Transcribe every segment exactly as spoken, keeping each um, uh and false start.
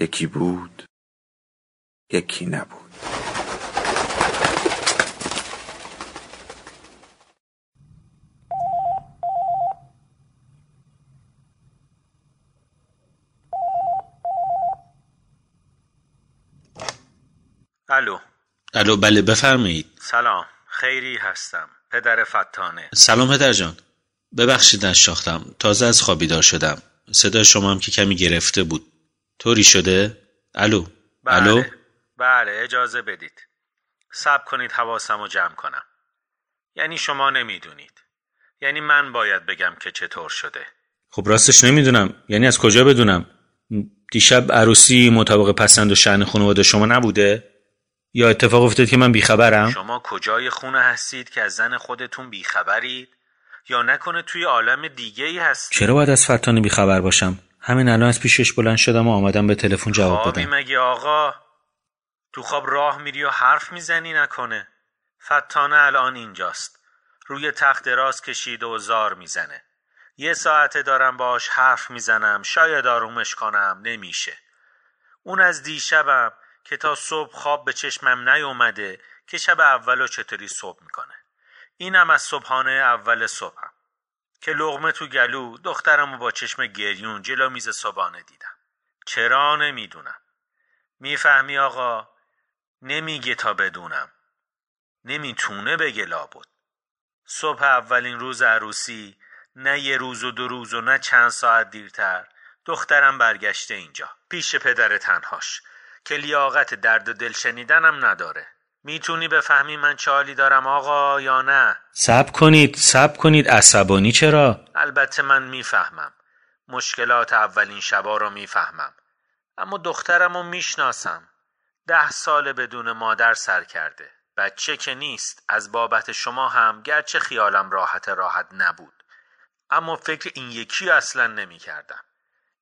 یکی بود، یکی نبود. الو. الو، بله بفرمایید. سلام، خیری هستم، پدر فتانه. سلام پدر جان، ببخشید نشناختم، تازه از خواب بیدار شدم، صدای شما هم که کمی گرفته بود. طوری شده؟ الو. بله. الو. بله اجازه بدید صبر کنید حواسمو جمع کنم. یعنی شما نمیدونید؟ یعنی من باید بگم که چطور شده؟ خب راستش نمیدونم، یعنی از کجا بدونم؟ دیشب عروسی مطابق پسند و شأن خانواده شما نبوده؟ یا اتفاق افتاد که من بیخبرم؟ شما کجای خونه هستید که از زن خودتون بیخبرید؟ یا نکنه توی عالم دیگه‌ای هستید؟ چرا باید از فتانه بیخبر باشم؟ همین الان از پیشش بلند شدم و آمدم به تلفن جواب بدم. خوابی مگه آقا؟ تو خواب راه میری و حرف میزنی نکنه؟ فتانه الان اینجاست، روی تخت دراز کشیده و زار میزنه. یه ساعته دارم باش حرف میزنم، شاید آرومش کنم، نمیشه. اون از دیشبم که تا صبح خواب به چشمم نیومده که شب اولو چطوری صبح میکنه. اینم از صبحانه اول صبحم که لغمه تو گلو دخترمو با چشم گریون جلو میز صبحانه دیدم. چرا نمیدونم. میفهمی آقا؟ نمیگه تا بدونم، نمیتونه بگه لابد. صبح اولین روز عروسی، نه یه روز و دو روز و نه چند ساعت دیرتر، دخترم برگشته اینجا پیش پدر تنهاش که لیاقت درد و دل شنیدنم نداره. میتونی بفهمی من چه حالی دارم آقا یا نه؟ صبر کنید، صبر کنید، عصبانی چرا؟ البته من میفهمم، مشکلات اولین شبا رو میفهمم، اما دخترمو میشناسم. ده سال بدون مادر سر کرده، بچه که نیست. از بابت شما هم گرچه خیالم راحت راحت نبود، اما فکر این یکی اصلا نمی کردم.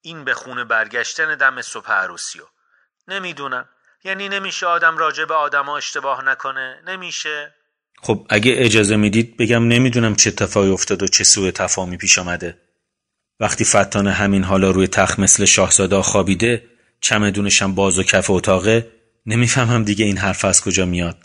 این به خونه برگشتن دم صبح عروسیو نمیدونم. یعنی نمیشه آدم راجع به آدما اشتباه نکنه؟ نمیشه؟ خب اگه اجازه میدید بگم نمیدونم چه اتفاقی افتاد و چه سوء تفاهمی پیش آمده. وقتی فتانه همین حالا روی تخت مثل شاهزاده خوابیده، چمدونش هم باز و کف اتاقه، نمیفهمم دیگه این حرف از کجا میاد.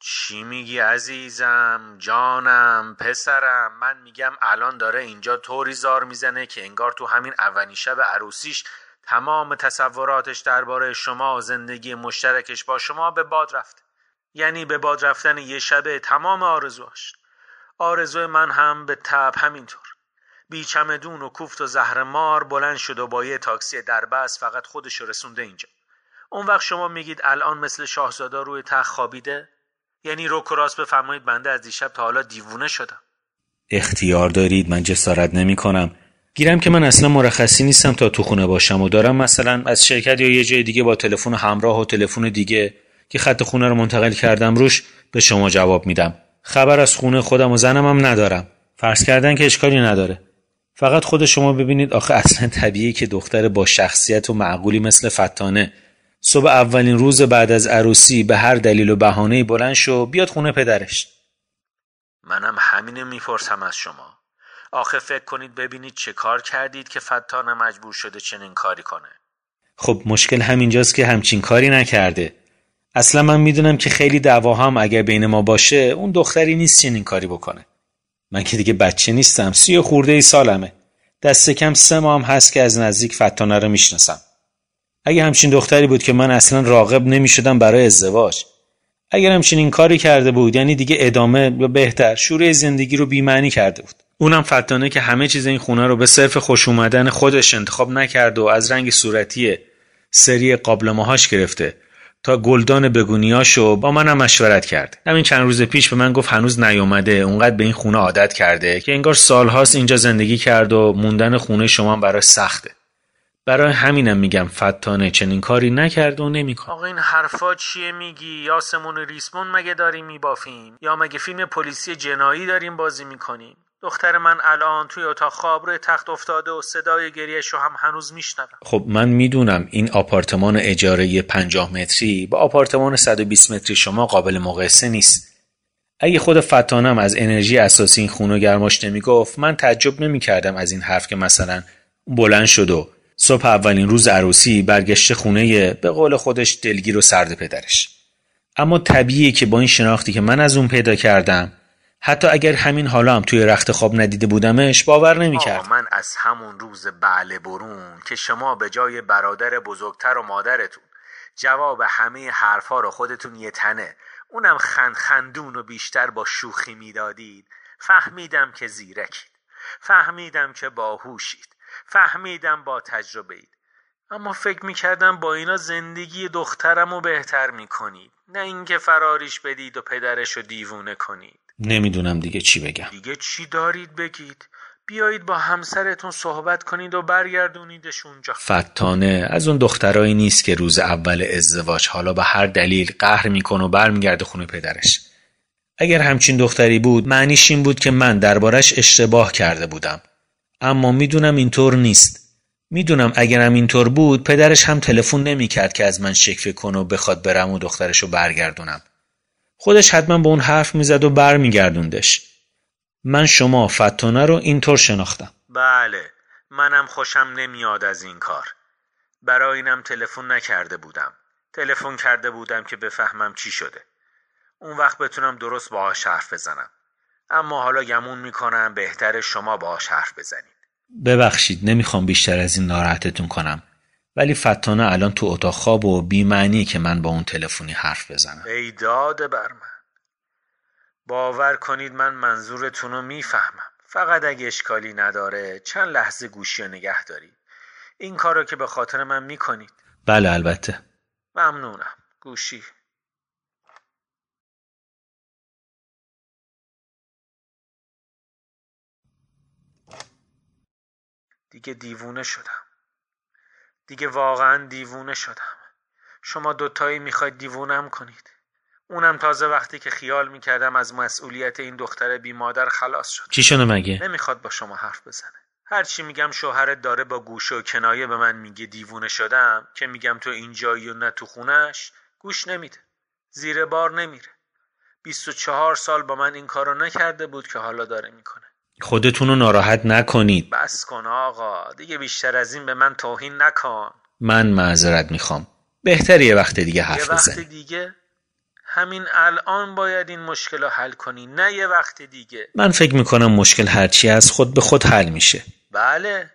چی میگی عزیزم، جانم، پسرم؟ من میگم الان داره اینجا طوری زار میزنه که انگار تو همین اولین شب عروسیش تمام تصوراتش درباره شما و زندگی مشترکش با شما به باد رفت. یعنی به باد رفتن یه شبه تمام آرزوهاش. آرزوی من هم به تب همینطور. بی چمدون و کوفت و زهرمار بلند شد و با یه تاکسی دربست فقط خودش رسونده اینجا. اون وقت شما میگید الان مثل شاهزاده روی تخت خوابیده؟ یعنی رو کراس بفرمایید بنده از دیشب تا حالا دیوونه شدم. اختیار دارید، من جسارت نمی کنم. گیرم که من اصلا مرخصی نیستم تا تو خونه باشم و دارم مثلا از شرکت یا یه جای دیگه با تلفن همراه و تلفن دیگه که خط خونه رو منتقل کردم روش به شما جواب میدم. خبر از خونه خودم و زنم هم ندارم. فرض کردن که اشکالی نداره. فقط خود شما ببینید. آخه اصلا طبیعیه که دختر با شخصیت و معقولی مثل فتانه صبح اولین روز بعد از عروسی به هر دلیل و بهانه‌ای بلند شو بیاد خونه پدرش. منم همین میپرسم از شما. آخه فکر کنید ببینید چه کار کردید که فتانه مجبور شده چنین کاری کنه. خب مشکل همینجاست که همچین کاری نکرده. اصلا من میدونم که خیلی دعوا هم اگر بین ما باشه اون دختری نیست چنین کاری بکنه. من که دیگه بچه نیستم، سی و خورده ای سالمه، دست کم سه ماه هم هست که از نزدیک فتانه رو میشناسم. اگه همچین دختری بود که من اصلا راغب نمیشدم برای ازدواج. اگر همچین این کاری کرده بود یعنی دیگه ادامه یا بهتر شروع زندگی رو بی‌معنی کرده بود. اونم فتانه که همه چیز این خونه رو به صرف خوش اومدن خودش انتخاب نکرده و از رنگ صورتی سری قابلمه‌هاش گرفته تا گلدان بگونیاشو با منم مشورت کرد. همین چند روز پیش به من گفت هنوز نیومده، اونقدر به این خونه عادت کرده که انگار سالهاست اینجا زندگی کرد و موندن خونه شما برای سخته. برای همینم میگم فتانه چنین کاری نکرد و نمیکنه. آقا این حرفا چیه میگی؟ یاسمون ریسمون مگه داریم میبافیم؟ یا مگه فیلم پلیسی جنایی داریم بازی میکنیم؟ دختر من الان توی اتاق خواب روی تخت افتاده و صدای گریه‌اش رو هم هنوز میشنوم. خب من میدونم این آپارتمان اجاره‌ای پنجاه متری با آپارتمان صد و بیست متری شما قابل مقایسه نیست. اگه خود فتانم از انرژی اساسی این خونه گرماش نمیگفت، من تعجب نمیکردم از این حرف که مثلا بلند شد و صبح اولین روز عروسی برگشته خونه به قول خودش دلگیر و سرد پدرش. اما طبیعیه که با این شناختی که من از اون پیدا کردم، حتی اگر همین حالا هم توی رخت خواب ندیده بودمش باور نمی‌کردم. من از همون روز بله برون که شما به جای برادر بزرگتر و مادرتون جواب همه حرفا رو خودتون یه تنه، اونم خندخندون و بیشتر با شوخی میدادید، فهمیدم که زیرکید، فهمیدم که باهوشید، فهمیدم با تجربه اید. اما فکر میکردم با اینا زندگی دخترمو بهتر میکنید، نه اینکه فراریش بدید و پدرشو دیوونه کنید. نمیدونم دیگه چی بگم. دیگه چی دارید بگید؟ بیایید با همسرتون صحبت کنید و برگردونیدش اونجا. فتانه از اون دخترایی نیست که روز اول ازدواج حالا به هر دلیل قهر میکنه و برمیگرده خونه پدرش. اگر همچین دختری بود، معنیش این بود که من دربارش اشتباه کرده بودم. اما میدونم اینطور نیست. میدونم اگرم اینطور بود، پدرش هم تلفن نمیکرد که از من شکوه کنه و بخواد برم و دخترشو برگردونم. خودش حتما با اون حرف میزد و برمیگردوندش. من شما فتانه رو اینطور شناختم. بله، منم خوشم نمیاد از این کار. برای اینم تلفن نکرده بودم. تلفن کرده بودم که بفهمم چی شده. اون وقت بتونم درست باهاش حرف بزنم. اما حالا گمون میکنم بهتره شما باهاش حرف بزنید. ببخشید، نمیخوام بیشتر از این ناراحتتون کنم. ولی فتانه الان تو اتاق خواب و بی‌معنیه که من با اون تلفنی حرف بزنم. ای داده بر من. باور کنید من منظورتون رو میفهمم. فقط اگه اشکالی نداره چند لحظه گوشی رو نگه دارید. این کارو که به خاطر من میکنید. بله البته. ممنونم. گوشی. دیگه دیوونه شدم. دیگه واقعا دیوونه شدم. شما دوتایی میخواید دیوونم کنید. اونم تازه وقتی که خیال میکردم از مسئولیت این دختر بی مادر خلاص شد. چی شنو مگه؟ نمیخواد با شما حرف بزنه. هرچی میگم شوهرت داره با گوش و کنایه به من میگه دیوونه شدم، که میگم تو اینجایی و نه تو خونش، گوش نمیده. زیر بار نمیره. بیست و چهار سال با من این کارو نکرده بود که حالا داره میکنه. خودتون رو ناراحت نکنید. بس کن آقا، دیگه بیشتر از این به من توهین نکن. من معذرت میخوام. بهتره یه وقت دیگه حرف بزنیم. یه وقت دیگه؟ همین الان باید این مشکل رو حل کنی، نه یه وقت دیگه. من فکر میکنم مشکل هرچی از خود به خود حل میشه. بله،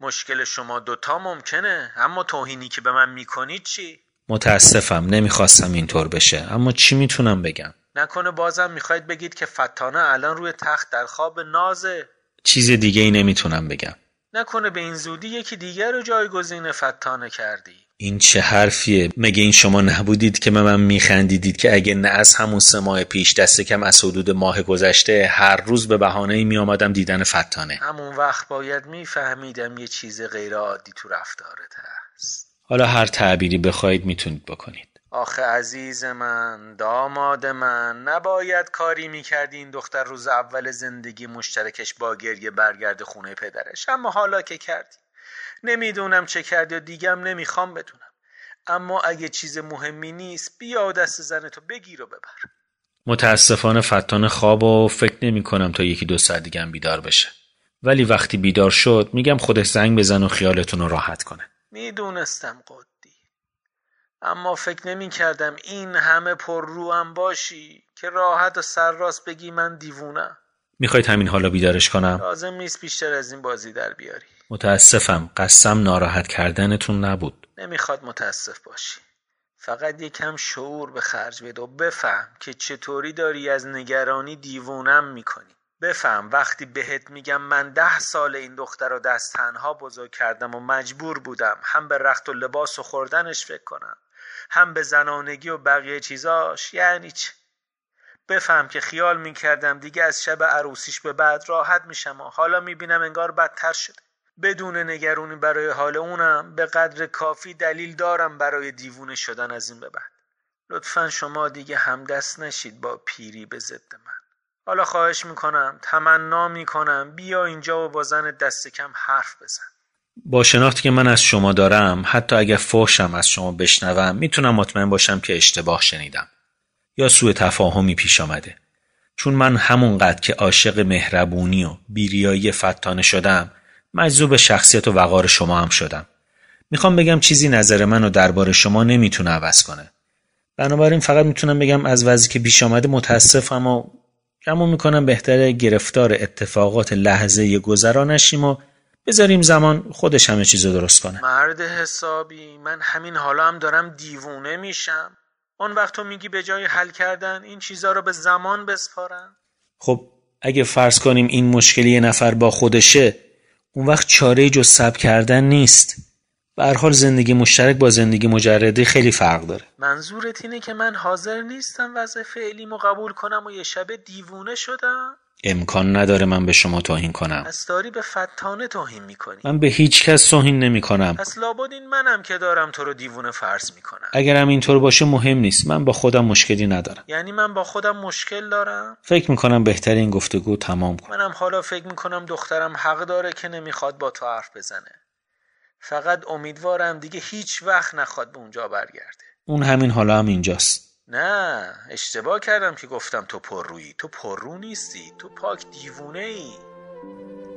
مشکل شما دوتا ممکنه، اما توهینی که به من میکنید چی؟ متاسفم، نمیخواستم اینطور بشه، اما چی میتونم بگم؟ نکنه بازم میخواید بگید که فتانه الان روی تخت در خواب نازه؟ چیز دیگه ای نمیتونم بگم. نکنه به این زودی یکی دیگر رو جایگزین فتانه کردی؟ این چه حرفیه؟ مگه این شما نبودید که من میخندیدید که اگه نه از همون سه ماه پیش دست کم از حدود ماه گذشته هر روز به بهانه‌ای میآمدم دیدن فتانه؟ همون وقت باید میفهمیدم یه چیز غیر عادی تو رفتارت هست. حالا هر تعبیری بخواید میتونید بکنید. آخه عزیز من، داماد من، نباید کاری میکردی این دختر روز اول زندگی مشترکش با گریه برگرد خونه پدرش. اما حالا که کردی، نمیدونم چه کردی و دیگم نمیخوام بدونم. اما اگه چیز مهمی نیست، بیا دست زنتو بگیر و ببر. متاسفانه فتانه خواب و فکر نمی کنم تا یکی دو ساعت دیگه بیدار بشه. ولی وقتی بیدار شد میگم خودش زنگ بزن و خیالتون رو راحت کنه. میدونستم قد، اما فکر نمی کردم این همه پر روم باشی که راحت و سر راست بگی من دیوونم. میخواید همین حالا بیدارش کنم؟ لازم نیست بیشتر از این بازی در بیاری. متاسفم، قسم ناراحت کردنتون نبود. نمیخواد متاسف باشی. فقط یکم شعور به خرج بده و بفهم که چطوری داری از نگرانی دیوونم میکنی. بفهم وقتی بهت میگم من ده سال این دختر رو دست تنها بزرگ کردم و مجبور بودم هم به رخت و لباس و خوردنش فکر کنم هم به زنانگی و بقیه چیزاش یعنی چه؟ بفهم که خیال میکردم دیگه از شب عروسیش به بعد راحت میشم، حالا میبینم انگار بدتر شده. بدون نگرانی برای حال اونم به قدر کافی دلیل دارم برای دیوونه شدن از این به بعد. لطفاً شما دیگه همدست نشید با پیری به ضد من. حالا خواهش میکنم، تمنا میکنم بیا اینجا و با زن دست کم حرف بزن. با شناختی که من از شما دارم، حتی اگر فحشم از شما بشنوم، میتونم مطمئن باشم که اشتباه شنیدم یا سوء تفاهمی پیش آمده. چون من همونقدر که عاشق مهربونی و بیریایی فتانه شدم، مجذوب شخصیت و وقار شما هم شدم. میخوام بگم چیزی نظر منو درباره شما نمیتونه عوض کنه. بنابراین فقط میتونم بگم از وضعی که پیش آمده متاسفم و گمان میکنم بهتره گرفتار اتفاقات لحظه گذرا نشیم و بذاریم زمان خودش همه چیزو درست کنه. مرد حسابی، من همین حالا هم دارم دیوونه میشم. اون وقت تو میگی به جای حل کردن این چیزا رو به زمان بسپارم؟ خب اگه فرض کنیم این مشکلی یه نفر با خودشه، اون وقت چاره‌ای جز صبر کردن نیست. به هر حال زندگی مشترک با زندگی مجرده خیلی فرق داره. منظورت اینه که من حاضر نیستم وضع فعلیمو قبول کنم و یه شبه دیوونه شدم؟ امکان نداره من به شما توهین کنم. پس داری به فتانه توهین میکنی. من به هیچ کس توهین نمیکنم. پس لابد این منم که دارم تو رو دیوونه فرض میکنم. اگرم اینطور باشه مهم نیست، من با خودم مشکلی ندارم. یعنی من با خودم مشکل دارم؟ فکر میکنم بهتره این گفتگو تمام کنم. منم حالا فکر میکنم دخترم حق داره که نمیخواد با تو حرف بزنه. فقط امیدوارم دیگه هیچ وقت نخواد به اونجا برگرده. اون همین حالا هم اینجاست. نه، اشتباه کردم که گفتم تو پررویی. تو پررو نیستی، تو پاک دیوونه ای.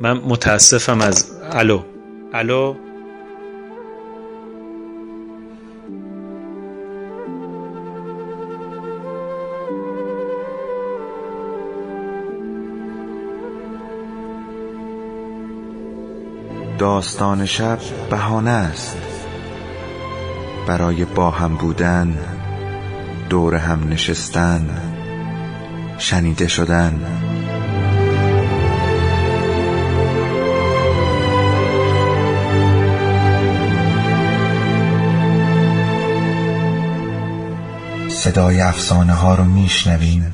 من متاسفم از الو الو داستان شب بهانه است برای با هم بودن، دور هم نشستن، شنیده شدن. صدای افسانه ها رو میشنوین.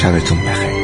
شبتون بخیر.